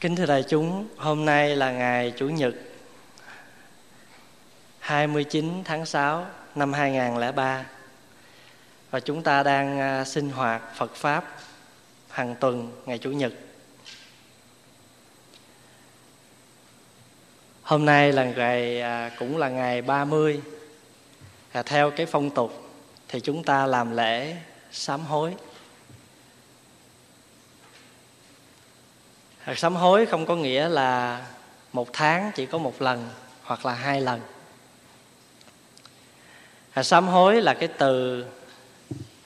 Kính thưa đại chúng, hôm nay là ngày Chủ nhật 29 tháng 6 năm 2003 và chúng ta đang sinh hoạt Phật Pháp hàng tuần ngày Chủ nhật. Hôm nay là ngày cũng là ngày 30. Theo cái phong tục thì chúng ta làm lễ sám hối. Sám hối không có nghĩa là một tháng chỉ có một lần hoặc là hai lần. Sám hối là cái từ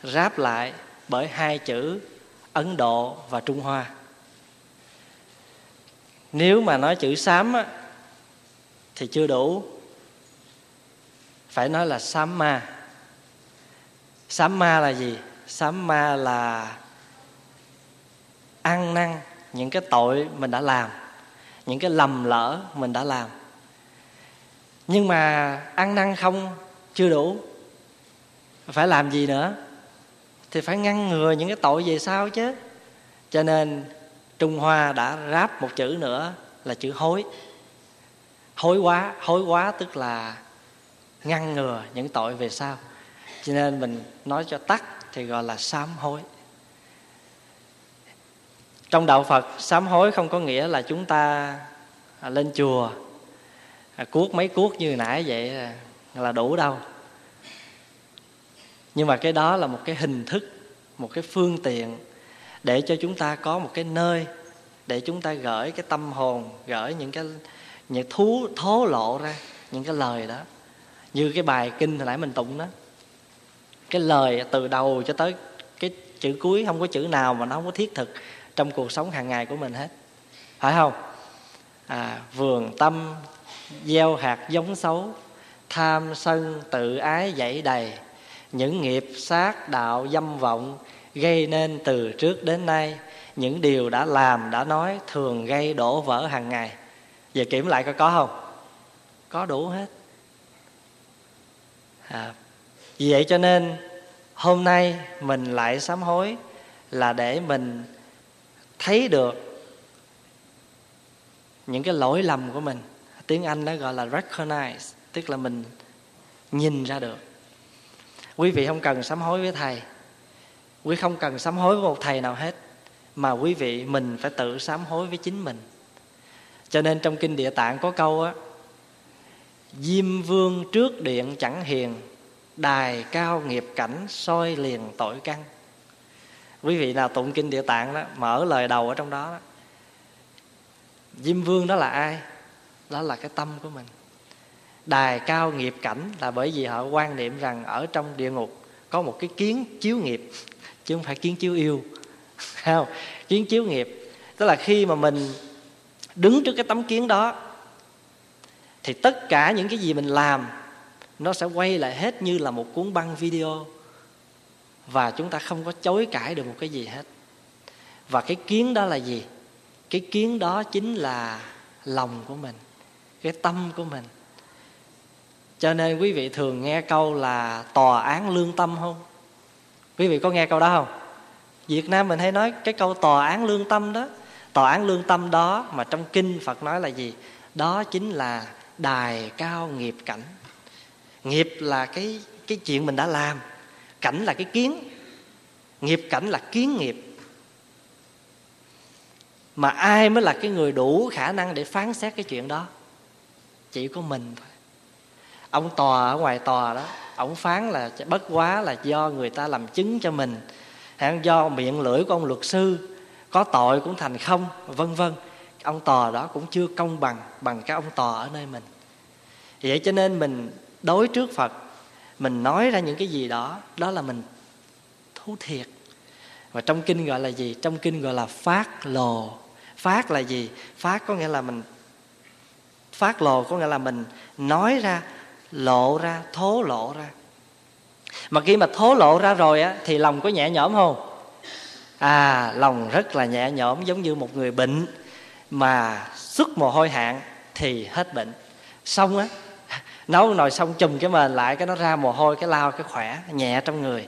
ráp lại bởi hai chữ Ấn Độ và Trung Hoa. Nếu mà nói chữ sám á, thì chưa đủ, phải nói là sám ma. Sám ma là gì? Sám ma là ăn năn những cái tội mình đã làm, những cái lầm lỡ mình đã làm. Nhưng mà ăn năn không chưa đủ, phải làm gì nữa? Thì phải ngăn ngừa những cái tội về sau chứ. Cho nên Trung Hoa đã ráp một chữ nữa là chữ hối. Hối quá tức là ngăn ngừa những tội về sau. Cho nên mình nói cho tắt thì gọi là sám hối. Trong đạo Phật, sám hối không có nghĩa là chúng ta lên chùa cuốc mấy cuốc như nãy vậy là đủ đâu. Nhưng mà cái đó là một cái hình thức, một cái phương tiện để cho chúng ta có một cái nơi để chúng ta gửi cái tâm hồn, gửi những thố lộ ra những cái lời đó. Như cái bài kinh hồi nãy mình tụng đó, cái lời từ đầu cho tới cái chữ cuối không có chữ nào mà nó không có thiết thực trong cuộc sống hàng ngày của mình hết, phải không? Vườn tâm gieo hạt giống xấu, tham sân tự ái dẫy đầy, những nghiệp sát đạo dâm vọng gây nên từ trước đến nay, những điều đã làm đã nói thường gây đổ vỡ hàng ngày. Giờ kiểm lại coi có không? Có đủ hết. Vì vậy cho nên hôm nay mình lại sám hối là để mình thấy được những cái lỗi lầm của mình. Tiếng Anh nó gọi là recognize, tức là mình nhìn ra được. Quý vị không cần sám hối với thầy, quý không cần sám hối với một thầy nào hết, mà quý vị mình phải tự sám hối với chính mình. Cho nên trong Kinh Địa Tạng có câu á: Diêm Vương trước điện chẳng hiền, đài cao nghiệp cảnh soi liền tội căn. Quý vị nào tụng Kinh Địa Tạng đó, mở lời đầu ở trong đó, đó Diêm Vương đó là ai? Đó là cái tâm của mình. Đài cao nghiệp cảnh là bởi vì họ quan niệm rằng ở trong địa ngục có một cái kiến chiếu nghiệp, chứ không phải kiến chiếu yêu. Không, kiến chiếu nghiệp tức là khi mà mình đứng trước cái tấm kiến đó thì tất cả những cái gì mình làm nó sẽ quay lại hết như là một cuốn băng video, và chúng ta không có chối cãi được một cái gì hết. Và cái kiến đó là gì? Cái kiến đó chính là lòng của mình, cái tâm của mình. Cho nên quý vị thường nghe câu là tòa án lương tâm không? Quý vị có nghe câu đó không? Việt Nam mình hay nói cái câu tòa án lương tâm đó. Tòa án lương tâm đó mà trong kinh Phật nói là gì? Đó chính là đài cao nghiệp cảnh. Nghiệp là cái chuyện mình đã làm, cảnh là cái kiến, nghiệp cảnh là kiến nghiệp. Mà ai mới là cái người đủ khả năng để phán xét cái chuyện đó? Chỉ có mình thôi. Ông tòa ở ngoài tòa đó, ông phán là bất quá là do người ta làm chứng cho mình, do miệng lưỡi của ông luật sư, có tội cũng thành không, vân vân. Ông tòa đó cũng chưa công bằng bằng cái ông tòa ở nơi mình. Vậy cho nên mình đối trước Phật, mình nói ra những cái gì đó, đó là mình thú thiệt. Và trong kinh gọi là gì? Trong kinh gọi là phát lồ. Phát là gì? Phát có nghĩa là mình, phát lồ có nghĩa là mình nói ra, lộ ra, thố lộ ra. Mà khi mà thố lộ ra rồi á, thì lòng có nhẹ nhõm không? Lòng rất là nhẹ nhõm, giống như một người bệnh mà xuất mồ hôi hạn thì hết bệnh. Xong á, nấu nồi xong chùm cái mền lại, cái nó ra mồ hôi, cái lao, cái khỏe, nhẹ trong người,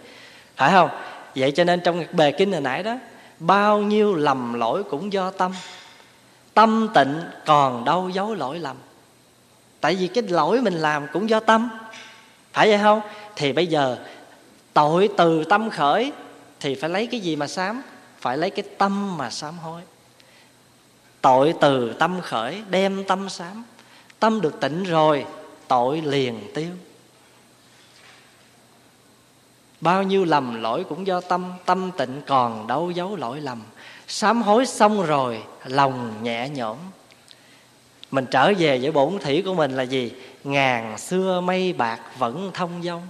phải không? Vậy cho nên trong bề kinh hồi nãy đó, bao nhiêu lầm lỗi cũng do tâm. Tâm tịnh còn đâu giấu lỗi lầm. Tại vì cái lỗi mình làm cũng do tâm, phải vậy không? Thì bây giờ tội từ tâm khởi, thì phải lấy cái gì mà sám? Phải lấy cái tâm mà sám hối. Tội từ tâm khởi, đem tâm sám. Tâm được tịnh rồi, tội liền tiêu. Bao nhiêu lầm lỗi cũng do tâm, tâm tịnh còn đâu giấu lỗi lầm. Sám hối xong rồi, lòng nhẹ nhõm. Mình trở về với bổn thủy của mình là gì? Ngàn xưa mây bạc vẫn thông dong.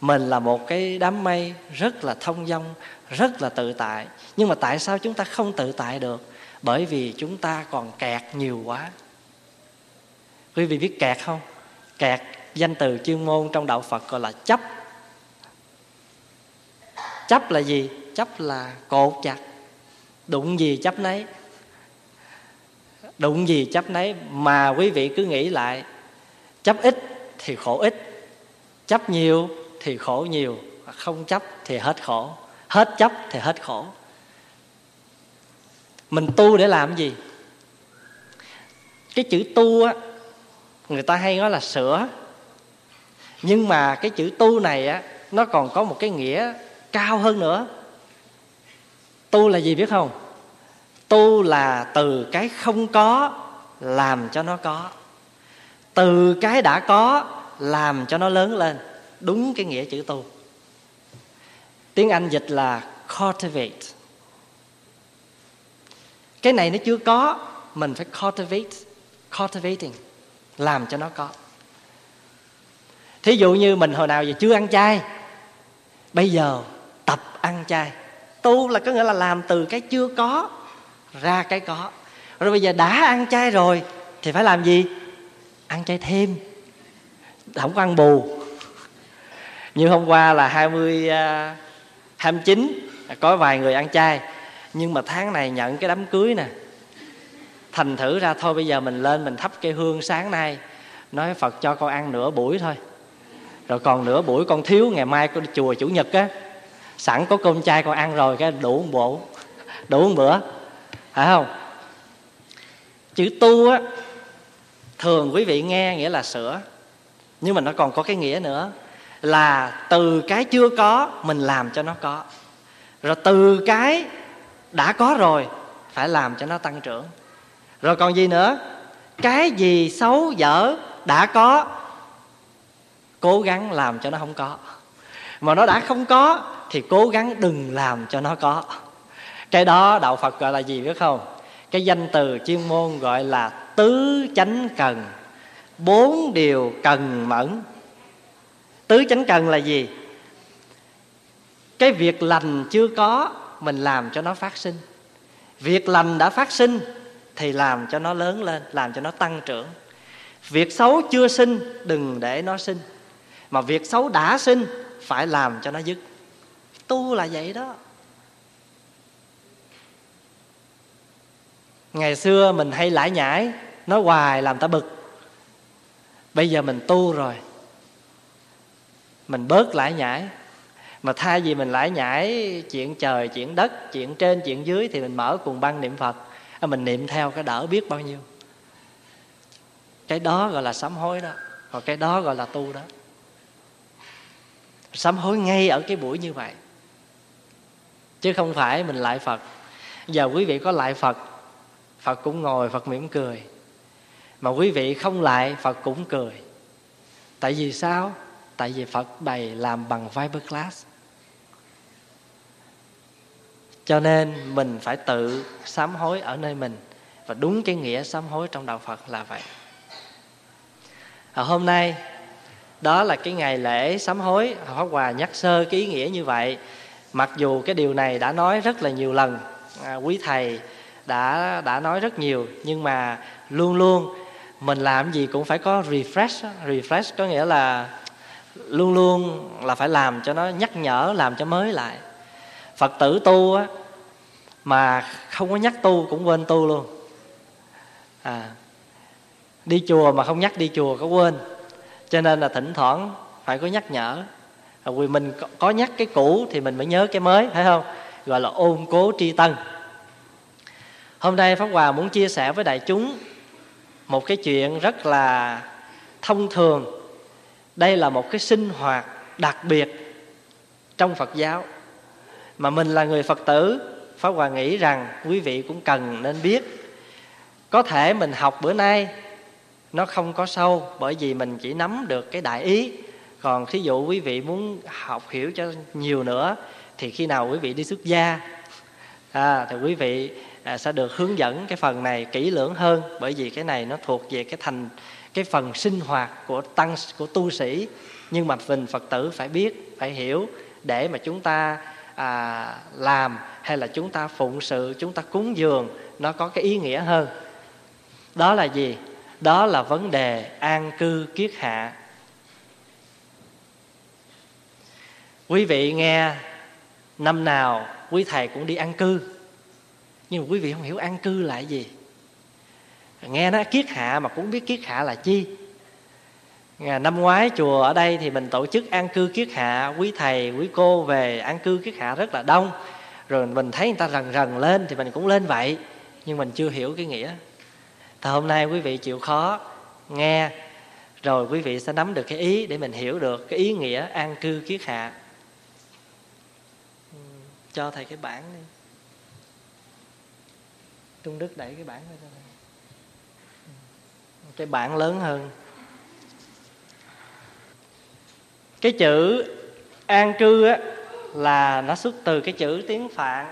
Mình là một cái đám mây rất là thông dong, rất là tự tại. Nhưng mà tại sao chúng ta không tự tại được? Bởi vì chúng ta còn kẹt nhiều quá. Quý vị biết kẹt không? Kẹt, danh từ chuyên môn trong đạo Phật gọi là chấp. Chấp là gì? Chấp là cột chặt. Đụng gì chấp nấy. Đụng gì chấp nấy. Mà quý vị cứ nghĩ lại, chấp ít thì khổ ít, chấp nhiều thì khổ nhiều, không chấp thì hết khổ, hết chấp thì hết khổ. Mình tu để làm gì? Cái chữ tu á, người ta hay nói là sửa. Nhưng mà cái chữ tu này á, nó còn có một cái nghĩa cao hơn nữa. Tu là gì biết không? Tu là từ cái không có làm cho nó có, từ cái đã có làm cho nó lớn lên. Đúng cái nghĩa chữ tu. Tiếng Anh dịch là cultivate. Cái này nó chưa có, mình phải cultivate. Cultivating, làm cho nó có. Thí dụ như mình hồi nào giờ chưa ăn chay, bây giờ tập ăn chay. Tu là có nghĩa là làm từ cái chưa có ra cái có. Rồi bây giờ đã ăn chay rồi thì phải làm gì? Ăn chay thêm, không có ăn bù. Như hôm qua là 29, có vài người ăn chay. Nhưng mà tháng này nhận cái đám cưới nè, thành thử ra thôi bây giờ mình lên mình thắp cây hương sáng nay, nói Phật cho con ăn nửa buổi thôi, rồi còn nửa buổi con thiếu, ngày mai con chùa chủ nhật á, sẵn có cơm chay con ăn rồi, cái đủ một bộ, đủ một bữa, phải không? Chữ tu á, thường quý vị nghe nghĩa là sửa, nhưng mà nó còn có cái nghĩa nữa là từ cái chưa có mình làm cho nó có, rồi từ cái đã có rồi phải làm cho nó tăng trưởng. Rồi còn gì nữa? Cái gì xấu dở đã có, cố gắng làm cho nó không có. Mà nó đã không có thì cố gắng đừng làm cho nó có. Cái đó đạo Phật gọi là gì biết không? Cái danh từ chuyên môn gọi là tứ chánh cần, 4 điều cần mẫn. Tứ chánh cần là gì? Cái việc lành chưa có, mình làm cho nó phát sinh. Việc lành đã phát sinh thì làm cho nó lớn lên, làm cho nó tăng trưởng. Việc xấu chưa sinh, đừng để nó sinh. Mà việc xấu đã sinh, phải làm cho nó dứt. Tu là vậy đó. Ngày xưa mình hay lải nhải, nói hoài làm ta bực. Bây giờ mình tu rồi, mình bớt lải nhải. Mà thay vì mình lải nhải chuyện trời, chuyện đất, chuyện trên, chuyện dưới, thì mình mở cuồng băng niệm Phật, mình niệm theo cái đỡ biết bao nhiêu. Cái đó gọi là sám hối đó. Còn cái đó gọi là tu đó. Sám hối ngay ở cái buổi như vậy, chứ không phải mình lại Phật. Giờ quý vị có lại Phật, Phật cũng ngồi, Phật mỉm cười. Mà quý vị không lại, Phật cũng cười. Tại vì sao? Tại vì Phật bày làm bằng fiberglass. Cho nên mình phải tự sám hối ở nơi mình. Và đúng cái nghĩa sám hối trong đạo Phật là vậy. Ở hôm nay, đó là cái ngày lễ sám hối. Pháp Hòa nhắc sơ cái ý nghĩa như vậy. Mặc dù cái điều này đã nói rất là nhiều lần, quý thầy đã nói rất nhiều. Nhưng mà luôn luôn mình làm gì cũng phải có refresh. Refresh có nghĩa là luôn luôn là phải làm cho nó nhắc nhở, làm cho mới lại. Phật tử tu á, mà không có nhắc tu cũng quên tu luôn. Đi chùa mà không nhắc đi chùa có quên. Cho nên là thỉnh thoảng phải có nhắc nhở. Vì mình có nhắc cái cũ thì mình mới nhớ cái mới, phải không? Gọi là ôn cố tri tân. Hôm nay Pháp Hòa muốn chia sẻ với đại chúng một cái chuyện rất là thông thường. Đây là một cái sinh hoạt đặc biệt trong Phật giáo, mà mình là người Phật tử, Pháp Hòa nghĩ rằng quý vị cũng cần nên biết. Có thể mình học bữa nay nó không có sâu, bởi vì mình chỉ nắm được cái đại ý. Còn thí dụ quý vị muốn học hiểu cho nhiều nữa, thì khi nào quý vị đi xuất gia thì quý vị sẽ được hướng dẫn cái phần này kỹ lưỡng hơn. Bởi vì cái này nó thuộc về cái phần sinh hoạt của tăng, của tu sĩ. Nhưng mà mình Phật tử phải biết, phải hiểu, để mà chúng ta làm hay là chúng ta phụng sự, chúng ta cúng dường, nó có cái ý nghĩa hơn. Đó là gì? Đó là vấn đề an cư kiết hạ. Quý vị nghe năm nào quý thầy cũng đi an cư, nhưng mà quý vị không hiểu an cư là gì. Nghe nó kiết hạ mà cũng biết kiết hạ là chi. Năm ngoái chùa ở đây thì mình tổ chức an cư kiết hạ, quý thầy quý cô về an cư kiết hạ rất là đông. Rồi mình thấy người ta rần rần lên thì mình cũng lên vậy, nhưng mình chưa hiểu cái nghĩa. Thì hôm nay quý vị chịu khó nghe, rồi quý vị sẽ nắm được cái ý, để mình hiểu được cái ý nghĩa an cư kiết hạ. Cho thầy cái bảng đi, Trung Đức đẩy cái bảng lên cho thầy. Cái bảng lớn hơn. Cái chữ an cư á, là nó xuất từ cái chữ tiếng Phạn,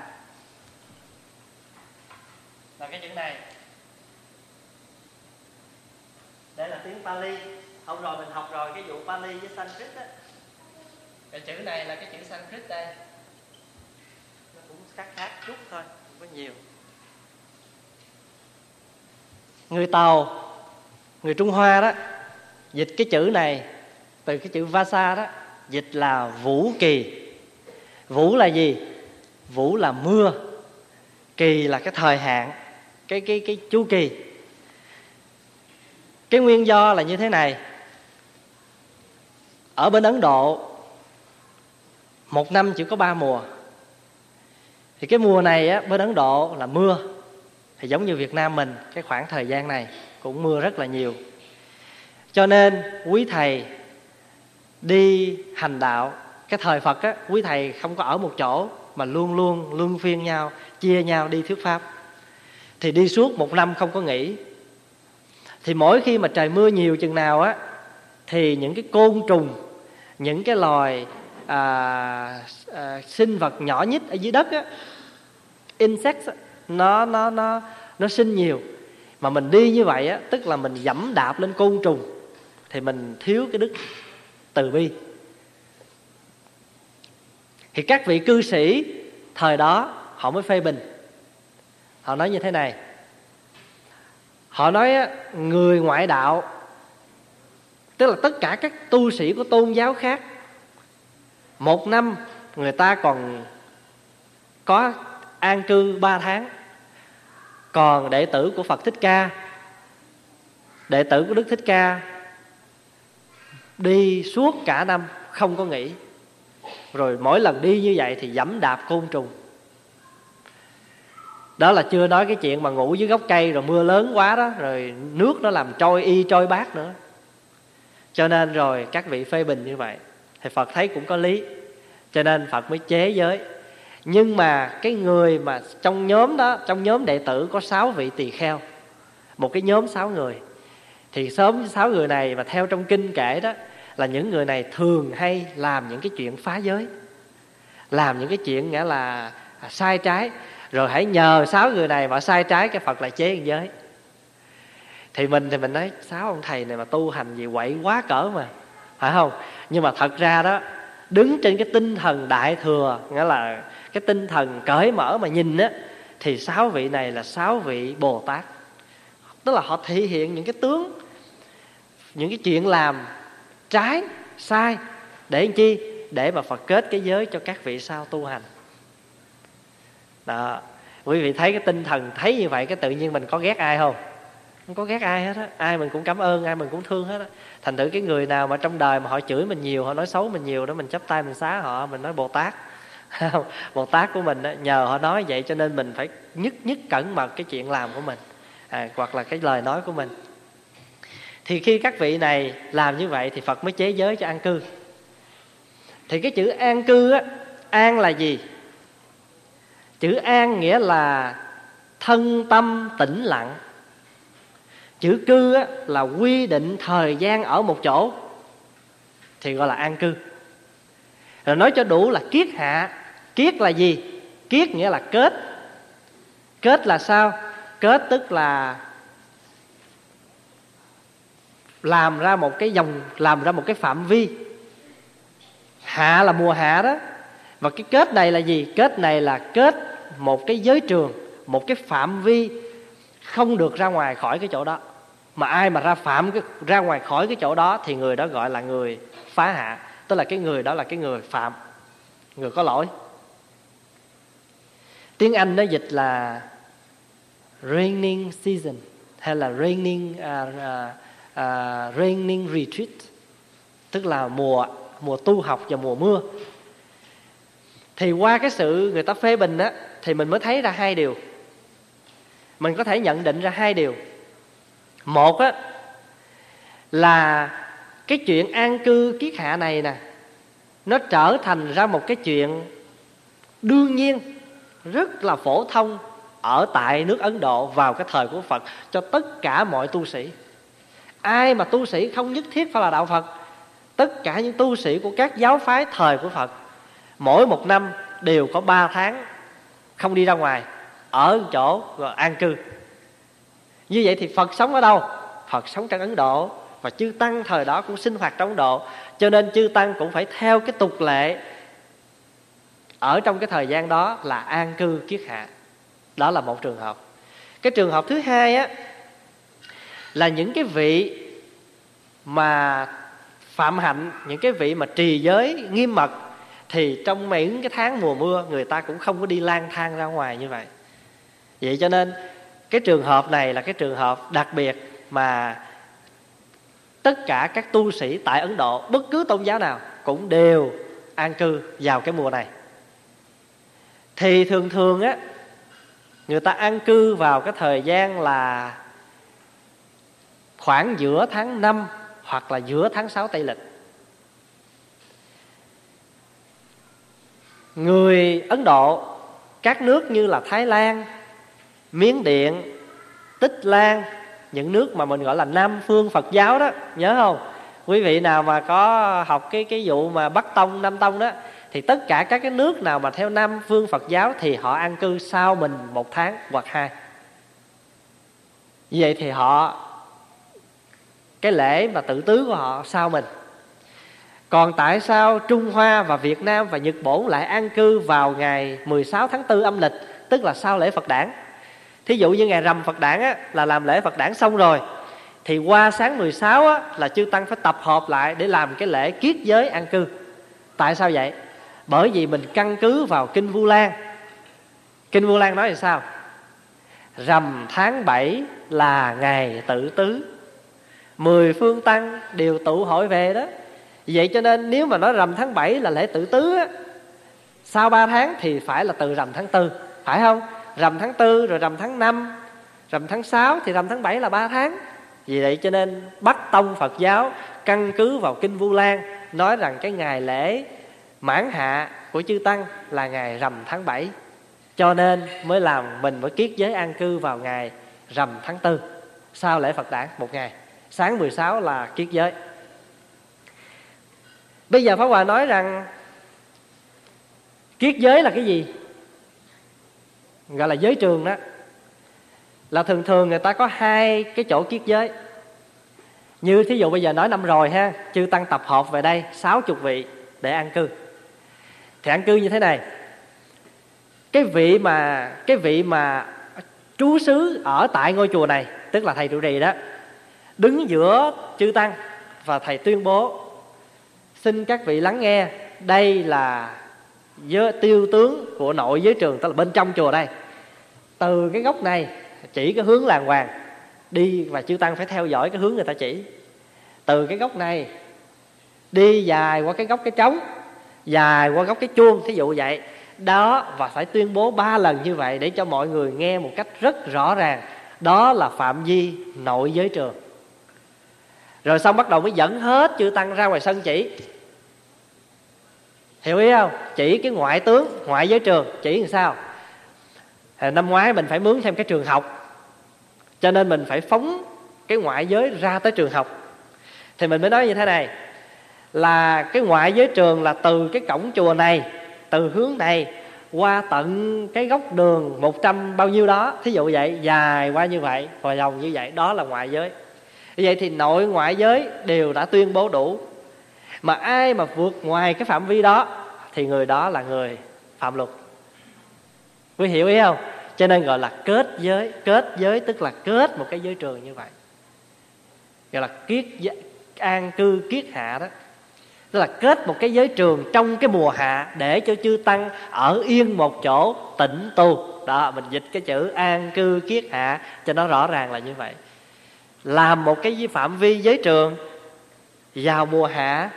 là cái chữ này. Đây là tiếng Pali. Hôm rồi mình học rồi cái vụ Pali với Sanskrit á. Cái chữ này là cái chữ Sanskrit đây. Nó cũng khác chút thôi, không có nhiều. Người Tàu, người Trung Hoa đó, dịch cái chữ này từ cái chữ Vasa đó, dịch là vũ kỳ. Vũ là gì? Vũ là mưa, kỳ là cái thời hạn, cái chu kỳ. Cái nguyên do là như thế này. Ở bên Ấn Độ, một năm chỉ có 3 mùa. Thì cái mùa này á, bên Ấn Độ là mưa. Thì giống như Việt Nam mình, cái khoảng thời gian này cũng mưa rất là nhiều. Cho nên quý thầy đi hành đạo, cái thời Phật á, quý thầy không có ở một chỗ, mà luôn luôn luân phiên nhau, chia nhau đi thuyết pháp. Thì đi suốt một năm không có nghỉ. Thì mỗi khi mà trời mưa nhiều chừng nào á, thì những cái côn trùng, những cái loài sinh vật nhỏ nhất ở dưới đất á, insects á, nó sinh nhiều. Mà mình đi như vậy á, tức là mình dẫm đạp lên côn trùng, thì mình thiếu cái đức từ bi. Thì các vị cư sĩ thời đó họ mới phê bình. Họ nói như thế này. Họ nói người ngoại đạo, tức là tất cả các tu sĩ của tôn giáo khác, một năm người ta còn có an cư 3 tháng. Còn đệ tử của Phật Thích Ca, đệ tử của Đức Thích Ca đi suốt cả năm không có nghỉ. Rồi mỗi lần đi như vậy thì dẫm đạp côn trùng. Đó là chưa nói cái chuyện mà ngủ dưới gốc cây, rồi mưa lớn quá đó, rồi nước nó làm trôi y trôi bát nữa. Cho nên rồi các vị phê bình như vậy, thì Phật thấy cũng có lý, cho nên Phật mới chế giới. Nhưng mà cái người mà trong nhóm đó, trong nhóm đệ tử có 6 vị tỳ kheo, một cái nhóm 6 người. Thì sớm 6 người này, mà theo trong kinh kể đó, là những người này thường hay làm những cái chuyện phá giới, làm những cái chuyện nghĩa là sai trái. Rồi hãy nhờ 6 người này mà sai trái, cái Phật lại chế ăn giới. Thì mình nói 6 ông thầy này mà tu hành gì quậy quá cỡ mà, phải không? Nhưng mà thật ra đó, đứng trên cái tinh thần đại thừa, nghĩa là cái tinh thần cởi mở mà nhìn á, thì 6 vị này là 6 vị Bồ Tát. Tức là họ thể hiện những cái tướng, những cái chuyện làm trái, sai, để làm chi? Để mà Phật kết cái giới cho các vị sau tu hành. Đó. Quý vị thấy cái tinh thần, thấy như vậy cái tự nhiên mình có ghét ai không? Không có ghét ai hết á. Ai mình cũng cảm ơn, ai mình cũng thương hết á. Thành thử cái người nào mà trong đời mà họ chửi mình nhiều, họ nói xấu mình nhiều đó, mình chắp tay mình xá họ, mình nói Bồ Tát. Bồ Tát của mình nhờ họ nói vậy cho nên mình phải nhất cẩn mật cái chuyện làm của mình, hoặc là cái lời nói của mình. Thì khi các vị này làm như vậy thì Phật mới chế giới cho an cư. Thì cái chữ an cư á, an là gì? Chữ an nghĩa là thân tâm tĩnh lặng. Chữ cư á, là quy định thời gian ở một chỗ thì gọi là an cư. Rồi nói cho đủ là kiết hạ. Kiết là gì? Kiết nghĩa là kết. Kết là sao? Kết tức là làm ra một cái dòng, làm ra một cái phạm vi. Hạ là mùa hạ đó. Và cái kết này là gì? Kết này là kết một cái giới trường, một cái phạm vi không được ra ngoài khỏi cái chỗ đó. Mà ai mà ra ngoài khỏi cái chỗ đó thì người đó gọi là người phá hạ. Tức là cái người đó là cái người phạm, người có lỗi. Tiếng Anh nó dịch là raining season hay là raining retreat, tức là mùa tu học và mùa mưa. Thì qua cái sự người ta phê bình á, thì mình mới thấy ra hai điều, mình có thể nhận định ra hai điều. Một á là cái chuyện an cư kiết hạ này nè, nó trở thành ra một cái chuyện đương nhiên, rất là phổ thông ở tại nước Ấn Độ vào cái thời của Phật cho tất cả mọi tu sĩ. Ai mà tu sĩ không nhất thiết phải là đạo Phật, tất cả những tu sĩ của các giáo phái thời của Phật, mỗi một năm đều có 3 tháng không đi ra ngoài, ở chỗ an cư. Như vậy thì Phật sống ở đâu? Phật sống trong Ấn Độ. Và chư tăng thời đó cũng sinh hoạt trong Ấn Độ, cho nên chư tăng cũng phải theo cái tục lệ ở trong cái thời gian đó là an cư kiết hạ. Đó là một trường hợp. Cái trường hợp thứ hai á, là những cái vị mà phạm hạnh, những cái vị mà trì giới nghiêm mật, thì trong những cái tháng mùa mưa người ta cũng không có đi lang thang ra ngoài như vậy. Vậy cho nên cái trường hợp này là cái trường hợp đặc biệt mà tất cả các tu sĩ tại Ấn Độ, bất cứ tôn giáo nào, cũng đều an cư vào cái mùa này. Thì thường thường á, người ta an cư vào cái thời gian là khoảng giữa tháng 5 hoặc là giữa tháng 6 Tây Lịch. Người Ấn Độ, các nước như là Thái Lan, Miến Điện, Tích Lan, những nước mà mình gọi là Nam phương Phật giáo đó, nhớ không? Quý vị nào mà có học cái vụ mà Bắc Tông, Nam Tông đó, thì tất cả các cái nước nào mà theo Nam phương Phật giáo thì họ an cư sau mình 1 tháng hoặc 2. Vậy thì họ, cái lễ mà tự tứ của họ sau mình. Còn tại sao Trung Hoa và Việt Nam và Nhật Bản lại an cư vào ngày 16 tháng 4 âm lịch, tức là sau lễ Phật Đản? Thí dụ như ngày rằm Phật Đản á, là làm lễ Phật Đản xong rồi, thì qua sáng 16 á, là chư tăng phải tập hợp lại để làm cái lễ kiết giới an cư. Tại sao vậy? Bởi vì mình căn cứ vào Kinh Vu Lan. Kinh Vu Lan nói là sao? Rằm tháng 7 là ngày tự tứ, 10 phương tăng đều tụ hội về đó. Vậy cho nên nếu mà nói rằm tháng 7 là lễ tự tứ á, sau 3 tháng thì phải là từ rằm tháng 4, phải không? Rằm tháng 4 rồi rằm tháng 5, rằm tháng 6 thì rằm tháng 7 là 3 tháng. Vì vậy cho nên Bắc Tông Phật giáo căn cứ vào Kinh Vu Lan nói rằng cái ngày lễ mãn hạ của chư tăng là ngày rằm tháng 7. Cho nên mới làm mình mới kiết giới an cư vào ngày rằm tháng 4 sau lễ Phật Đản 1 ngày. Sáng 16 là kiết giới. Bây giờ Pháp Hòa nói rằng kiết giới là cái gì? Gọi là giới trường đó. Là thường thường người ta có 2 cái chỗ kiết giới. Như thí dụ bây giờ nói năm rồi ha, chư tăng tập hợp về đây 60 vị để an cư. Thì an cư như thế này. Cái vị mà trú xứ ở tại ngôi chùa này, tức là thầy trụ trì đó, đứng giữa chư tăng và thầy tuyên bố: xin các vị lắng nghe, đây là giới tiêu tướng của nội giới trường, tức là bên trong chùa đây. Từ cái góc này chỉ cái hướng làng hoàng đi, và chư tăng phải theo dõi cái hướng người ta chỉ. Từ cái góc này đi dài qua cái góc cái trống, dài qua góc cái chuông, thí dụ vậy, đó, và phải tuyên bố 3 lần như vậy để cho mọi người nghe một cách rất rõ ràng. Đó là phạm vi nội giới trường. Rồi xong bắt đầu mới dẫn hết chư tăng ra ngoài sân chỉ. Hiểu ý không? Chỉ cái ngoại tướng, ngoại giới trường. Chỉ làm sao? Năm ngoái mình phải mướn thêm cái trường học, cho nên mình phải phóng cái ngoại giới ra tới trường học. Thì mình mới nói như thế này, là cái ngoại giới trường là từ cái cổng chùa này, từ hướng này qua tận cái góc đường 100 bao nhiêu đó, thí dụ vậy, dài qua như vậy, hồi lòng như vậy, đó là ngoại giới. Vậy thì nội ngoại giới đều đã tuyên bố đủ. Mà ai mà vượt ngoài cái phạm vi đó thì người đó là người phạm luật. Quý hiểu ý không? Cho nên gọi là kết giới. Kết giới tức là kết một cái giới trường như vậy, gọi là kiết giới, an cư kiết hạ đó. Tức là kết một cái giới trường trong cái mùa hạ để cho chư tăng ở yên một chỗ tĩnh tu. Đó, mình dịch cái chữ an cư kiết hạ cho nó rõ ràng là như vậy. Làm một cái phạm vi giới trường vào mùa hạ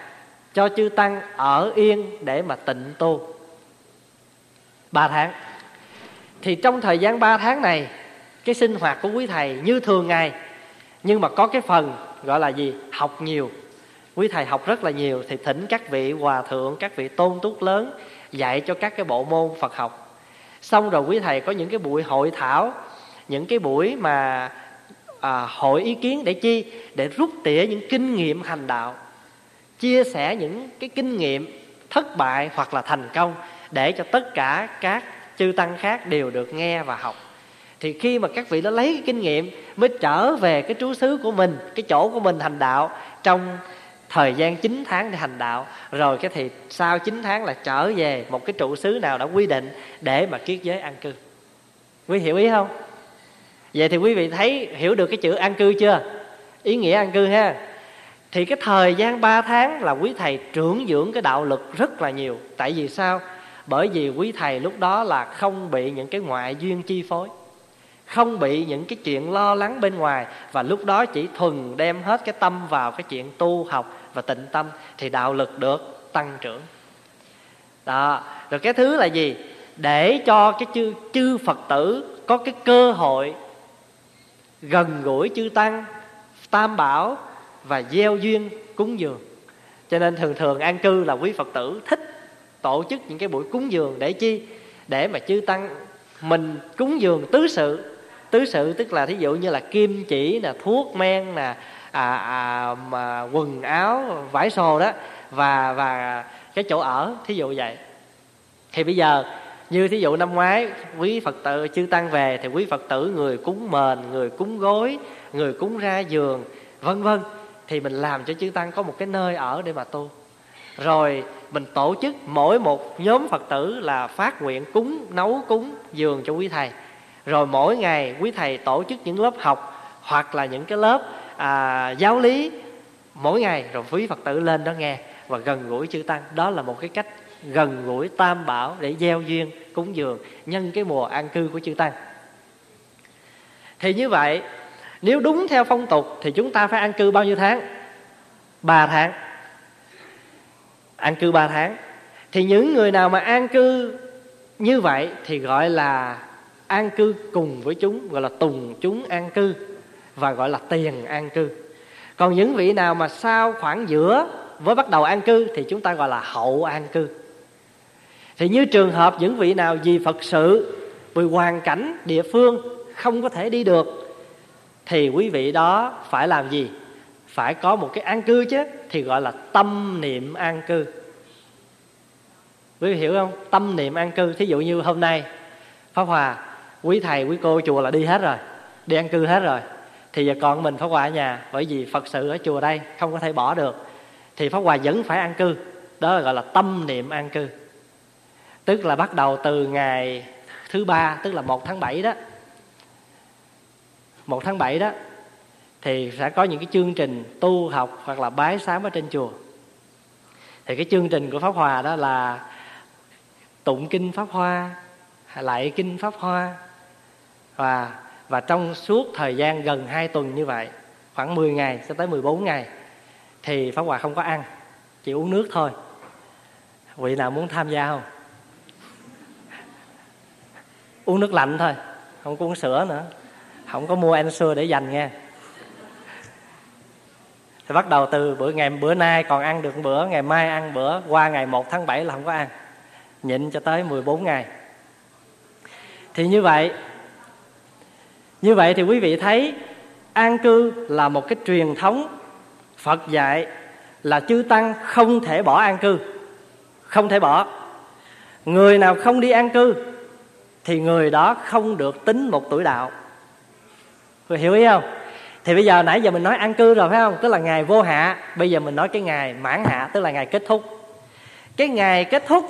cho chư tăng ở yên để mà tịnh tu 3 tháng. Thì trong thời gian 3 tháng này, cái sinh hoạt của quý thầy như thường ngày, nhưng mà có cái phần gọi là gì? Học nhiều. Quý thầy học rất là nhiều. Thì thỉnh các vị hòa thượng, các vị tôn túc lớn dạy cho các cái bộ môn Phật học. Xong rồi quý thầy có những cái buổi hội thảo, những cái buổi mà hội ý kiến để chi? Để rút tỉa những kinh nghiệm hành đạo, chia sẻ những cái kinh nghiệm thất bại hoặc là thành công để cho tất cả các chư tăng khác đều được nghe và học. Thì khi mà các vị đã lấy cái kinh nghiệm mới trở về cái trú xứ của mình, cái chỗ của mình hành đạo trong thời gian 9 tháng để hành đạo. Rồi cái thì sau 9 tháng là trở về một cái trụ xứ nào đã quy định để mà kiết giới an cư. Quý hiểu ý không? Vậy thì quý vị thấy hiểu được cái chữ an cư chưa? Ý nghĩa an cư ha. Thì cái thời gian 3 tháng là quý thầy trưởng dưỡng cái đạo lực rất là nhiều. Tại vì sao? Bởi vì quý thầy lúc đó là không bị những cái ngoại duyên chi phối, không bị những cái chuyện lo lắng bên ngoài, và lúc đó chỉ thuần đem hết cái tâm vào cái chuyện tu học và tịnh tâm, thì đạo lực được tăng trưởng. Đó. Rồi cái thứ là gì? Để cho cái chư Phật tử có cái cơ hội gần gũi chư tăng, tam bảo và gieo duyên cúng dường. Cho nên thường thường an cư là quý Phật tử thích tổ chức những cái buổi cúng dường để chi? Để mà chư tăng mình cúng dường tứ sự. Tứ sự tức là thí dụ như là kim chỉ nè, thuốc men nè, quần áo, vải xồ đó, và cái chỗ ở, thí dụ vậy. Thì bây giờ như thí dụ năm ngoái quý Phật tử chư tăng về, thì quý Phật tử người cúng mền, người cúng gối, người cúng ra giường, vân vân. Thì mình làm cho chư tăng có một cái nơi ở để mà tu. Rồi mình tổ chức mỗi một nhóm Phật tử là phát nguyện cúng, nấu cúng dường cho quý thầy. Rồi mỗi ngày quý thầy tổ chức những lớp học hoặc là những cái lớp giáo lý mỗi ngày. Rồi quý Phật tử lên đó nghe và gần gũi chư tăng. Đó là một cái cách gần gũi tam bảo để gieo duyên cúng dường nhân cái mùa an cư của chư tăng. Thì như vậy, nếu đúng theo phong tục thì chúng ta phải an cư bao nhiêu tháng? 3 tháng. An cư 3 tháng. Thì những người nào mà an cư như vậy thì gọi là an cư cùng với chúng, gọi là tùng chúng an cư, và gọi là tiền an cư. Còn những vị nào mà sau khoảng giữa với bắt đầu an cư thì chúng ta gọi là hậu an cư. Thì như trường hợp những vị nào vì Phật sự, vì hoàn cảnh địa phương không có thể đi được, thì quý vị đó phải làm gì? Phải có một cái an cư chứ, thì gọi là tâm niệm an cư. Quý vị hiểu không? Tâm niệm an cư. Thí dụ như hôm nay Pháp Hòa, quý thầy, quý cô chùa là đi hết rồi, đi an cư hết rồi. Thì giờ còn mình Pháp Hòa ở nhà, bởi vì Phật sự ở chùa đây không có thể bỏ được, thì Pháp Hòa vẫn phải an cư. Đó là gọi là tâm niệm an cư. Tức là bắt đầu từ ngày thứ 3, tức là 1 tháng 7 đó, 1 tháng 7 đó, thì sẽ có những cái chương trình tu học hoặc là bái sám ở trên chùa. Thì cái chương trình của Pháp Hòa đó là tụng kinh Pháp Hoa, lạy kinh Pháp Hoa. Và trong suốt thời gian gần 2 tuần như vậy, khoảng 10 ngày sẽ tới 14 ngày, thì Pháp Hòa không có ăn, chỉ uống nước thôi. Vị nào muốn tham gia không? uống nước lạnh thôi, không có uống sữa nữa, không có mua ensure để dành nghe. Thì bắt đầu từ bữa nay còn ăn được bữa, ngày mai ăn bữa, qua ngày 1 tháng 7 là không có ăn, nhịn cho tới 14 ngày. Thì như vậy thì quý vị thấy an cư là một cái truyền thống Phật dạy, là chư tăng không thể bỏ an cư, không thể bỏ. Người nào không đi an cư thì người đó không được tính một tuổi đạo. Quý vị hiểu ý không? Thì bây giờ nãy giờ mình nói an cư rồi phải không? Tức là ngày vô hạ. Bây giờ mình nói cái ngày mãn hạ, tức là ngày kết thúc. Cái ngày kết thúc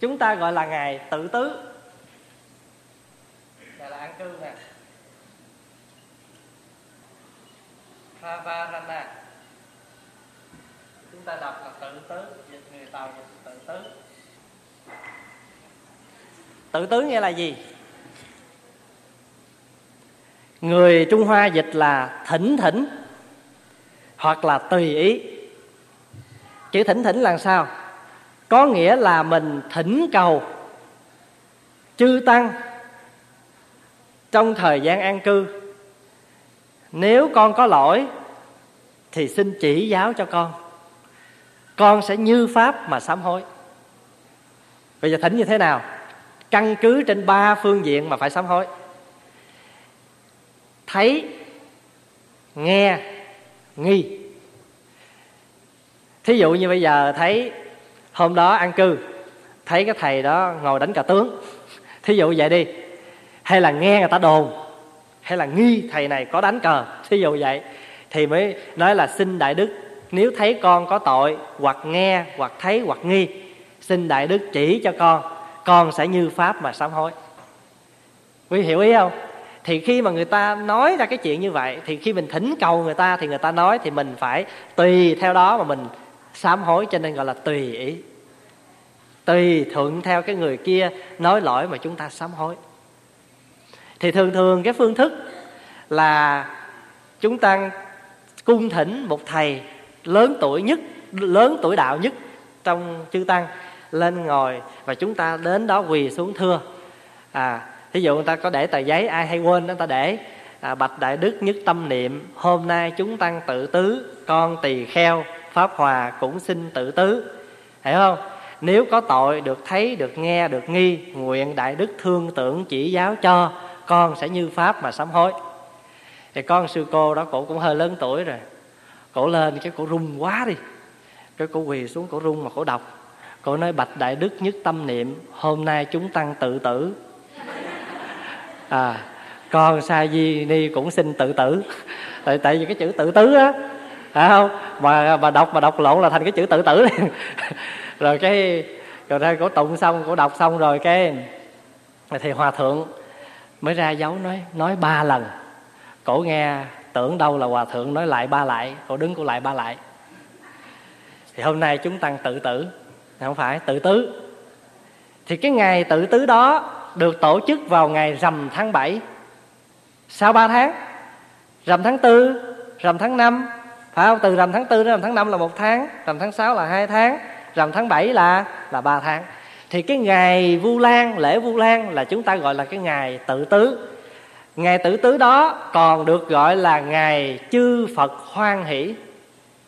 chúng ta gọi là ngày tự tứ. Đây là an cư nè. Pravarana. Chúng ta đọc là tự tứ, người Tàu dịch tự tứ. Tự tứ nghĩa là gì? Người Trung Hoa dịch là thỉnh hoặc là tùy ý. Chữ thỉnh là sao? Có nghĩa là mình thỉnh cầu chư tăng trong thời gian an cư, nếu con có lỗi thì xin chỉ giáo cho con sẽ như pháp mà sám hối. Bây giờ thỉnh như thế nào? Căn cứ trên 3 phương diện mà phải sám hối: thấy, nghe, nghi. Thí dụ như bây giờ thấy hôm đó an cư, thấy cái thầy đó ngồi đánh cờ tướng, thí dụ vậy đi. Hay là nghe người ta đồn, hay là nghi thầy này có đánh cờ, thí dụ vậy. Thì mới nói là xin đại đức, nếu thấy con có tội, hoặc nghe, hoặc thấy, hoặc nghi, xin đại đức chỉ cho con sẽ như pháp mà sám hối. Quý hiểu ý không? Thì khi mà người ta nói ra cái chuyện như vậy, thì khi mình thỉnh cầu người ta thì người ta nói, thì mình phải tùy theo đó mà mình sám hối, cho nên gọi là tùy ý. Tùy thuận theo cái người kia nói lỗi mà chúng ta sám hối. Thì thường thường cái phương thức là chúng ta cung thỉnh một thầy lớn tuổi đạo nhất trong chư tăng lên ngồi, và chúng ta đến đó quỳ xuống thưa. Ví dụ người ta có để tờ giấy, ai hay quên người ta để bạch đại đức nhất tâm niệm, hôm nay chúng tăng tự tứ, con tỳ kheo Pháp Hòa cũng xin tự tứ, hiểu không? Nếu có tội được thấy, được nghe, được nghi, nguyện đại đức thương tưởng chỉ giáo cho, con sẽ như pháp mà sám hối. Thì con sư cô đó, cổ cũng hơi lớn tuổi rồi, cổ lên cái cổ run quá đi, cái cổ quỳ xuống cổ run mà cổ đọc, cổ nói bạch đại đức nhất tâm niệm, hôm nay chúng tăng tự tử, con Sa Di Ni cũng xin tự tử. Tại vì cái chữ tự tứ á, phải không? Mà đọc lộn là thành cái chữ tự tử liền. Rồi cổ tụng xong, cổ đọc xong rồi thì hòa thượng mới ra dấu nói 3 lần. Cổ nghe tưởng đâu là hòa thượng nói lại 3 lại, cổ đứng cổ lại 3 lại. Thì hôm nay chúng tăng tự tử, không phải tự tứ. Thì cái ngày tự tứ đó được tổ chức vào ngày rằm tháng 7, sau 3 tháng, rằm tháng 4, rằm tháng 5, phải không? Từ rằm tháng 4 đến rằm tháng 5 là 1 tháng, rằm tháng 6 là 2 tháng, rằm tháng 7 là 3 tháng. Thì cái ngày Vu Lan, lễ Vu Lan là chúng ta gọi là cái ngày tự tứ. Ngày tự tứ đó còn được gọi là ngày chư Phật hoan hỷ.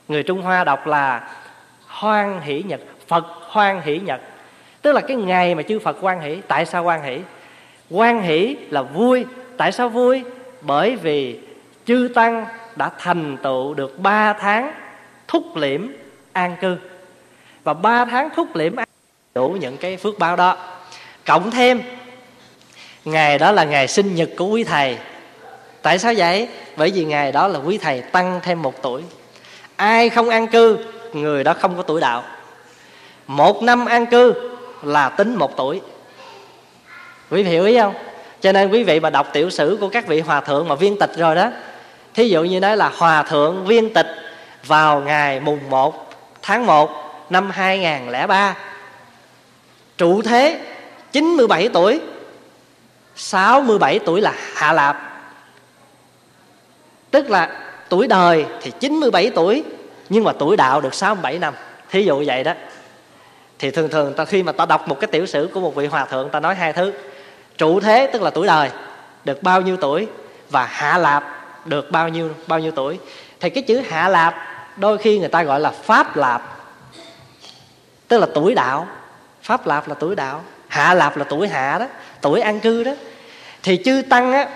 Người Trung Hoa đọc là hoan hỷ nhật, Phật hoan hỷ nhật, tức là cái ngày mà chư Phật hoan hỷ. Tại sao hoan hỷ? Hoan hỷ là vui. Tại sao vui? Bởi vì chư tăng đã thành tựu được 3 tháng thúc liễm an cư, và 3 tháng thúc liễm an cư đủ những cái phước báo đó. Cộng thêm ngày đó là ngày sinh nhật của quý thầy. Tại sao vậy? Bởi vì ngày đó là quý thầy tăng thêm 1 tuổi. Ai không an cư, người đó không có tuổi đạo. 1 năm an cư là tính 1 tuổi. Quý vị hiểu ý không? Cho nên quý vị mà đọc tiểu sử của các vị hòa thượng mà viên tịch rồi đó, thí dụ như nói là hòa thượng viên tịch vào ngày mùng 1 tháng 1 năm 2003, trụ thế 97 tuổi, 67 tuổi là hạ lạp. Tức là tuổi đời thì 97 tuổi, nhưng mà tuổi đạo được 67 năm, thí dụ vậy đó. Thì thường thường ta khi mà ta đọc một cái tiểu sử của một vị hòa thượng, ta nói hai thứ: trụ thế tức là tuổi đời được bao nhiêu tuổi, và hạ lạp được bao nhiêu tuổi. Thì cái chữ hạ lạp đôi khi người ta gọi là pháp lạp, tức là tuổi đạo. Pháp lạp là tuổi đạo, hạ lạp là tuổi hạ đó, tuổi an cư đó. Thì chư tăng á,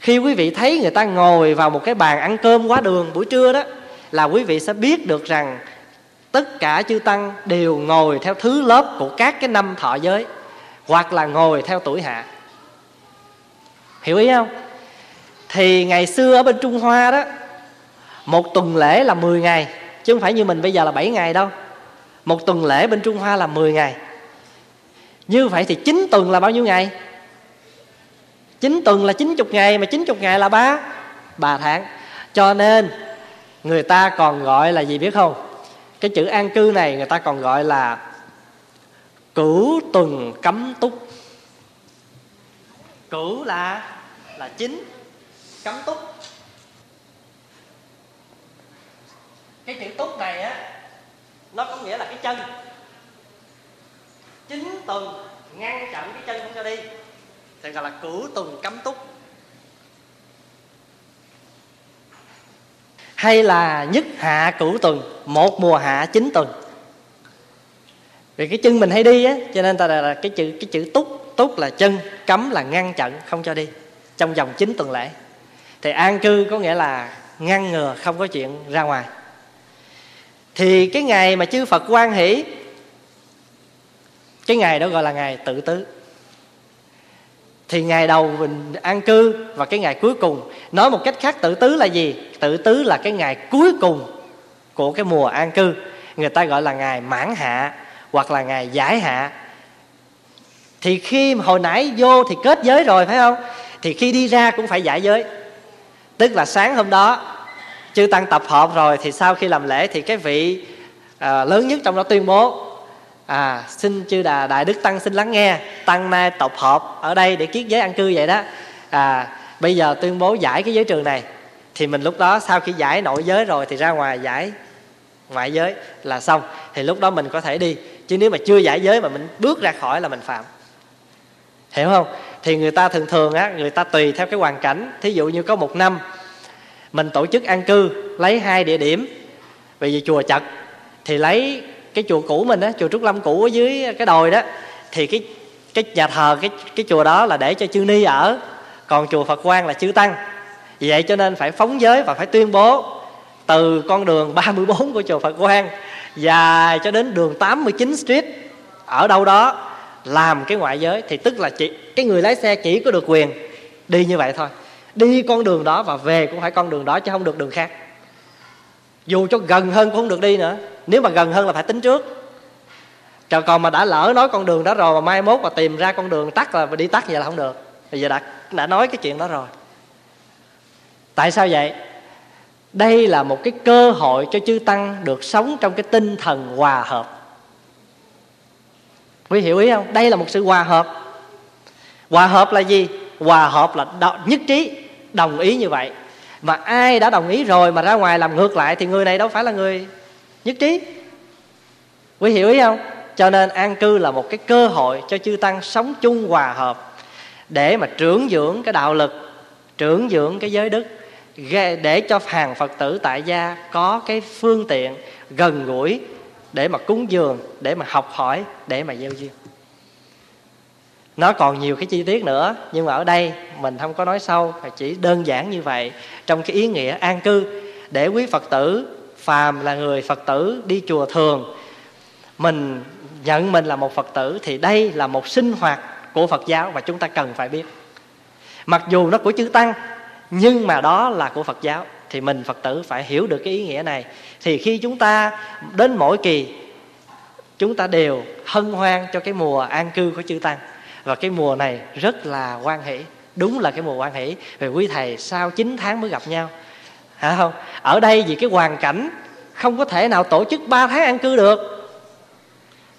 khi quý vị thấy người ta ngồi vào một cái bàn ăn cơm quá đường buổi trưa đó, là quý vị sẽ biết được rằng tất cả chư tăng đều ngồi theo thứ lớp của các cái năm thọ giới, hoặc là ngồi theo tuổi hạ. Hiểu ý không? Thì ngày xưa ở bên Trung Hoa đó, một tuần lễ là 10 ngày, chứ không phải như mình bây giờ là 7 ngày đâu. Một tuần lễ bên Trung Hoa là 10 ngày. Như vậy thì 9 tuần là bao nhiêu ngày? 9 tuần là 90 ngày, mà 90 ngày là 3 tháng. Cho nên người ta còn gọi là gì biết không? Cái chữ an cư này người ta còn gọi là cửu tuần cấm túc. Cửu là 9, cấm túc. Cái chữ túc này á, nó có nghĩa là cái chân. 9 tuần ngăn chặn cái chân không cho đi, thì gọi là cửu tuần cấm túc. Hay là nhất hạ cửu tuần, một mùa hạ 9 tuần. Vì cái chân mình hay đi á, cho nên ta là cái chữ túc. Túc là chân, cấm là ngăn chặn, không cho đi, trong vòng 9 tuần lễ. Thì an cư có nghĩa là ngăn ngừa, không có chuyện ra ngoài. Thì cái ngày mà chư Phật hoan hỷ, cái ngày đó gọi là ngày tự tứ. Thì ngày đầu mình an cư và cái ngày cuối cùng. Nói một cách khác, tự tứ là gì? Tự tứ là cái ngày cuối cùng của cái mùa an cư, người ta gọi là ngày mãn hạ hoặc là ngày giải hạ. Thì khi hồi nãy vô thì kết giới rồi phải không? Thì khi đi ra cũng phải giải giới. Tức là sáng hôm đó chư tăng tập họp rồi, thì sau khi làm lễ thì cái vị lớn nhất trong đó tuyên bố: xin chư đại đức tăng xin lắng nghe, tăng nay tập họp ở đây để kiết giới an cư vậy đó. Bây giờ tuyên bố giải cái giới trường này. Thì mình lúc đó sau khi giải nội giới rồi thì ra ngoài giải ngoại giới là xong. Thì lúc đó mình có thể đi. Chứ nếu mà chưa giải giới mà mình bước ra khỏi là mình phạm. Hiểu không? Thì người ta thường thường á, người ta tùy theo cái hoàn cảnh. Thí dụ như có một năm mình tổ chức an cư, lấy 2 địa điểm. Vì chùa chật thì lấy cái chùa cũ mình á, chùa Trúc Lâm cũ ở dưới cái đồi đó, thì cái nhà thờ cái chùa đó là để cho chư ni ở, còn chùa Phật Quang là chư tăng. Vì vậy cho nên phải phóng giới và phải tuyên bố từ con đường 34 của chùa Phật Quang dài cho đến đường 89 Street ở đâu đó làm cái ngoại giới. Thì tức là chỉ cái người lái xe chỉ có được quyền đi như vậy thôi, đi con đường đó và về cũng phải con đường đó, chứ không được đường khác. Dù cho gần hơn cũng không được đi nữa. Nếu mà gần hơn là phải tính trước. Trời, còn mà đã lỡ nói con đường đó rồi mà mai mốt mà tìm ra con đường tắt là đi tắt vậy là không được. Bây giờ đã nói cái chuyện đó rồi. Tại sao vậy? Đây là một cái cơ hội cho chư tăng được sống trong cái tinh thần hòa hợp. Quý hiểu ý không? Đây là một sự hòa hợp. Hòa hợp là gì? Hòa hợp là nhất trí, đồng ý như vậy. Mà ai đã đồng ý rồi mà ra ngoài làm ngược lại thì người này đâu phải là người nhất trí. Quý hiểu ý không? Cho nên an cư là một cái cơ hội cho chư tăng sống chung hòa hợp, để mà trưởng dưỡng cái đạo lực, trưởng dưỡng cái giới đức, để cho hàng Phật tử tại gia có cái phương tiện gần gũi để mà cúng dường, để mà học hỏi, để mà gieo duyên. Nó còn nhiều cái chi tiết nữa, nhưng mà ở đây mình không có nói sâu, mà chỉ đơn giản như vậy trong cái ý nghĩa an cư, để quý Phật tử phàm là người Phật tử đi chùa thường, mình nhận mình là một Phật tử, thì đây là một sinh hoạt của Phật giáo mà chúng ta cần phải biết. Mặc dù nó của chư tăng, nhưng mà đó là của Phật giáo, thì mình Phật tử phải hiểu được cái ý nghĩa này. Thì khi chúng ta đến mỗi kỳ, chúng ta đều hân hoan cho cái mùa an cư của chư tăng. Và cái mùa này rất là hoan hỷ, đúng là cái mùa hoan hỷ. Vì quý thầy sau 9 tháng mới gặp nhau, hả không? Ở đây vì cái hoàn cảnh không có thể nào tổ chức 3 tháng an cư được,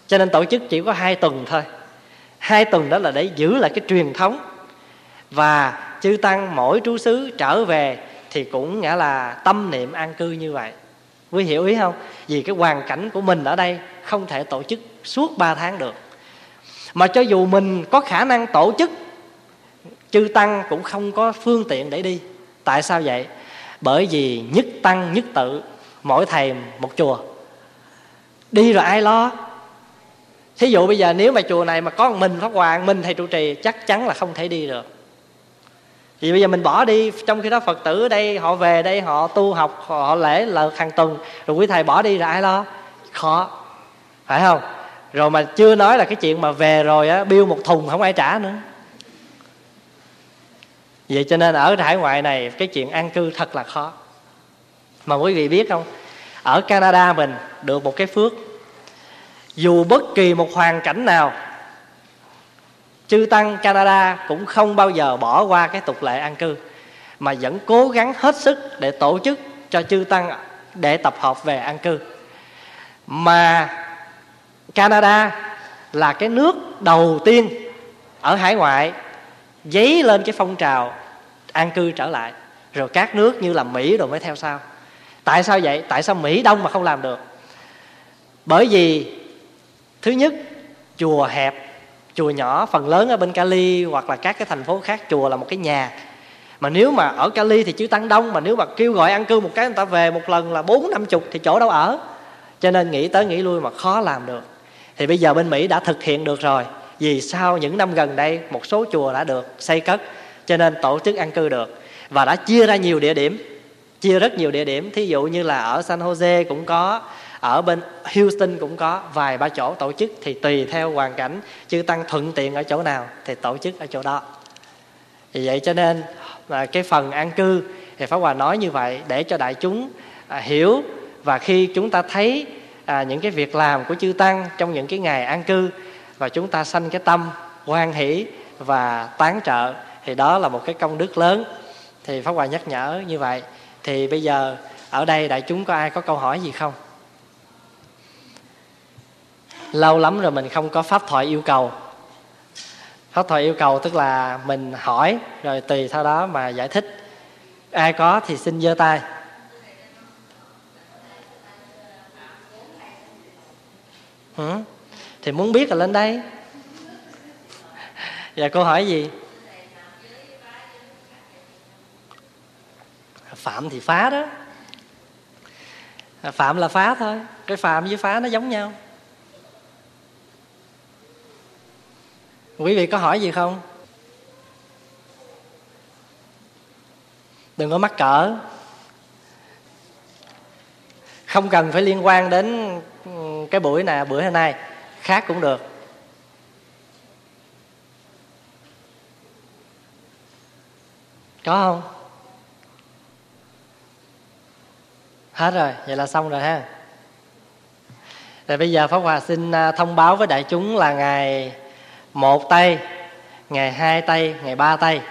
cho nên tổ chức chỉ có 2 tuần thôi. 2 tuần đó là để giữ lại cái truyền thống. Và chư tăng mỗi trú xứ trở về thì cũng nghĩa là tâm niệm an cư như vậy. Quý hiểu ý không? Vì cái hoàn cảnh của mình ở đây không thể tổ chức suốt 3 tháng được. Mà cho dù mình có khả năng tổ chức, chư tăng cũng không có phương tiện để đi. Tại sao vậy? Bởi vì nhất tăng nhất tự, mỗi thầy một chùa, đi rồi ai lo. Thí dụ bây giờ nếu mà chùa này mà có mình Pháp Hòa, mình thầy trụ trì, chắc chắn là không thể đi được. Vì bây giờ mình bỏ đi, trong khi đó Phật tử ở đây, họ về đây, họ tu học, họ lễ lợt hàng tuần, rồi quý thầy bỏ đi rồi ai lo? Khó, phải không? Rồi mà chưa nói là cái chuyện mà về rồi á, bill một thùng không ai trả nữa. Vậy cho nên ở hải ngoại này, cái chuyện an cư thật là khó. Mà quý vị biết không, ở Canada mình được một cái phước, dù bất kỳ một hoàn cảnh nào, chư tăng Canada cũng không bao giờ bỏ qua cái tục lệ an cư, mà vẫn cố gắng hết sức để tổ chức cho chư tăng để tập hợp về an cư. Mà Canada là cái nước đầu tiên ở hải ngoại dấy lên cái phong trào an cư trở lại, rồi các nước như là Mỹ rồi mới theo sau. Tại sao vậy? Tại sao Mỹ đông mà không làm được? Bởi vì thứ nhất, chùa hẹp, chùa nhỏ. Phần lớn ở bên Cali hoặc là các cái thành phố khác, chùa là một cái nhà. Mà nếu mà ở Cali thì chữ tăng đông, mà nếu mà kêu gọi ăn cư một cái, người ta về một lần là 40-50 thì chỗ đâu ở. Cho nên nghĩ tới nghĩ lui mà khó làm được. Thì bây giờ bên Mỹ đã thực hiện được rồi. Vì sau những năm gần đây, một số chùa đã được xây cất, cho nên tổ chức ăn cư được. Và đã chia ra nhiều địa điểm, chia rất nhiều địa điểm. Thí dụ như là ở San Jose cũng có, ở bên Houston cũng có, vài ba chỗ tổ chức. Thì tùy theo hoàn cảnh, chư tăng thuận tiện ở chỗ nào thì tổ chức ở chỗ đó. Vì vậy cho nên cái phần an cư thì Pháp Hòa nói như vậy để cho đại chúng hiểu. Và khi chúng ta thấy những cái việc làm của chư tăng trong những cái ngày an cư, và chúng ta sanh cái tâm hoan hỷ và tán trợ, thì đó là một cái công đức lớn. Thì Pháp Hòa nhắc nhở như vậy. Thì bây giờ ở đây đại chúng có ai có câu hỏi gì không? Lâu lắm rồi mình không có pháp thoại yêu cầu. Pháp thoại yêu cầu tức là mình hỏi rồi tùy theo đó mà giải thích. Ai có thì xin giơ tay. Thì muốn biết là lên đây. Dạ, cô hỏi gì? Phạm thì phá đó. Phạm là phá thôi. Cái phạm với phá nó giống nhau. Quý vị có hỏi gì không? Đừng có mắc cỡ. Không cần phải liên quan đến cái buổi này, bữa hôm nay, khác cũng được. Có không? Hết rồi, vậy là xong rồi ha. Rồi bây giờ Pháp Hòa xin thông báo với đại chúng là ngày 1 Tây, ngày 2 Tây, ngày 3 Tây.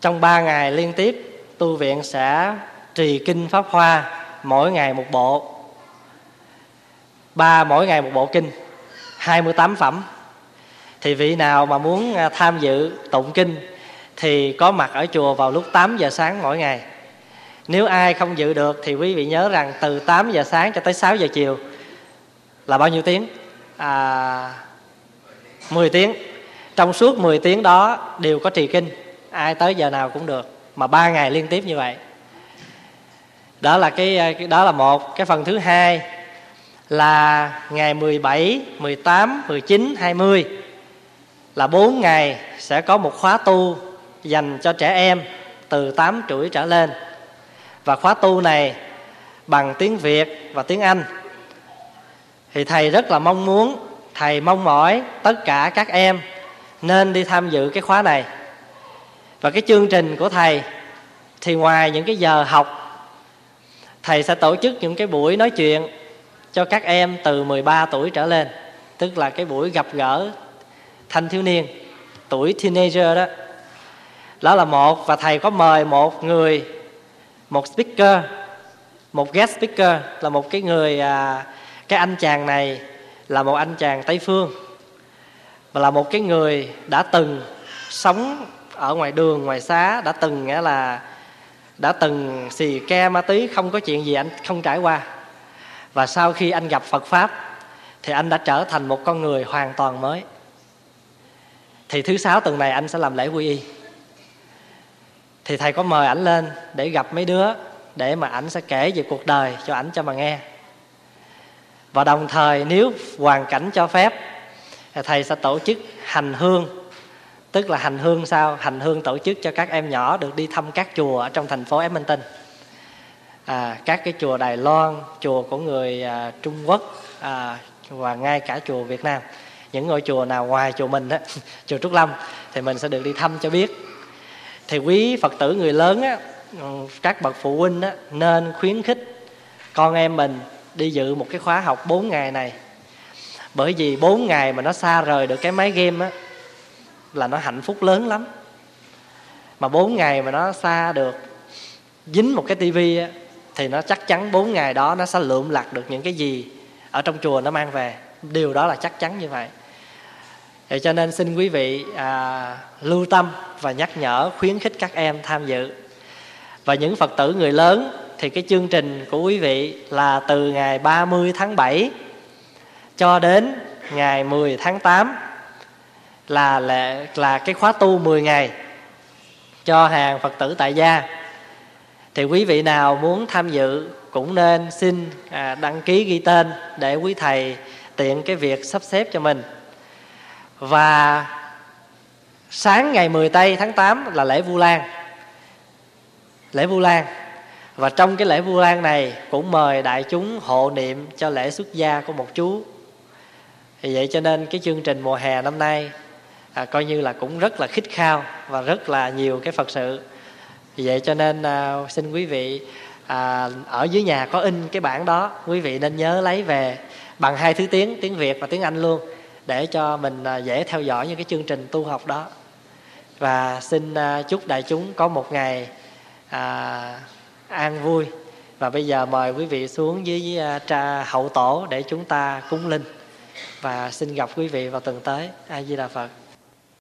Trong 3 ngày liên tiếp, tu viện sẽ trì kinh Pháp Hoa mỗi ngày một bộ. Mỗi ngày một bộ kinh, 28 phẩm. Thì vị nào mà muốn tham dự tụng kinh thì có mặt ở chùa vào lúc 8 giờ sáng mỗi ngày. Nếu ai không dự được thì quý vị nhớ rằng từ 8 giờ sáng cho tới 6 giờ chiều là bao nhiêu tiếng? 10 tiếng. Trong suốt 10 tiếng đó đều có trì kinh. Ai tới giờ nào cũng được. Mà 3 ngày liên tiếp như vậy. Đó là một. Cái phần thứ hai là ngày 17, 18, 19, 20 là 4 ngày sẽ có một khóa tu dành cho trẻ em từ 8 tuổi trở lên. Và khóa tu này bằng tiếng Việt và tiếng Anh. Thì thầy rất là mong muốn, thầy mong mỏi tất cả các em nên đi tham dự cái khóa này. Và cái chương trình của thầy thì ngoài những cái giờ học, thầy sẽ tổ chức những cái buổi nói chuyện cho các em từ 13 tuổi trở lên. Tức là cái buổi gặp gỡ thanh thiếu niên, tuổi teenager đó. Đó là một. Và thầy có mời một người, một speaker, một guest speaker, là một cái người, cái anh chàng này là một anh chàng Tây Phương, và là một cái người đã từng sống ở ngoài đường, ngoài xá, đã từng xì ke ma túy, không có chuyện gì anh không trải qua. Và sau khi anh gặp Phật Pháp thì anh đã trở thành một con người hoàn toàn mới. Thì thứ 6 tuần này anh sẽ làm lễ quy y. Thì thầy có mời ảnh lên để gặp mấy đứa, để mà ảnh sẽ kể về cuộc đời cho ảnh cho mà nghe. Và đồng thời nếu hoàn cảnh cho phép, thầy sẽ tổ chức hành hương. Tức là hành hương sao? Hành hương tổ chức cho các em nhỏ được đi thăm các chùa ở trong thành phố Edmonton. Các cái chùa Đài Loan, chùa của người Trung Quốc, và ngay cả chùa Việt Nam. Những ngôi chùa nào ngoài chùa mình, chùa Trúc Lâm, thì mình sẽ được đi thăm cho biết. Thì quý Phật tử người lớn, các bậc phụ huynh nên khuyến khích con em mình đi dự một cái khóa học 4 ngày này. Bởi vì 4 ngày mà nó xa rời được cái máy game á, là nó hạnh phúc lớn lắm. Mà 4 ngày mà nó xa được, dính một cái tivi á, thì nó chắc chắn 4 ngày đó nó sẽ lượm lặt được những cái gì ở trong chùa nó mang về. Điều đó là chắc chắn như vậy. Thì cho nên xin quý vị lưu tâm và nhắc nhở, khuyến khích các em tham dự. Và những Phật tử người lớn thì cái chương trình của quý vị là từ ngày 30 tháng 7 cho đến ngày 10 tháng 8 là cái khóa tu 10 ngày cho hàng Phật tử tại gia. Thì quý vị nào muốn tham dự cũng nên xin đăng ký ghi tên để quý thầy tiện cái việc sắp xếp cho mình. Và sáng ngày 10 tây tháng 8 là lễ Vu Lan. Lễ Vu Lan. Và trong cái lễ Vu Lan này cũng mời đại chúng hộ niệm cho lễ xuất gia của một chú. Vì vậy cho nên cái chương trình mùa hè năm nay coi như là cũng rất là khít khao và rất là nhiều cái Phật sự. Vì vậy cho nên xin quý vị ở dưới nhà có in cái bản đó, quý vị nên nhớ lấy về bằng 2 thứ tiếng, tiếng Việt và tiếng Anh luôn, để cho mình dễ theo dõi những cái chương trình tu học đó. Và xin chúc đại chúng có một ngày an vui. Và bây giờ mời quý vị xuống dưới hậu tổ để chúng ta cúng linh. Và xin gặp quý vị vào tuần tới. A-di-đà Phật.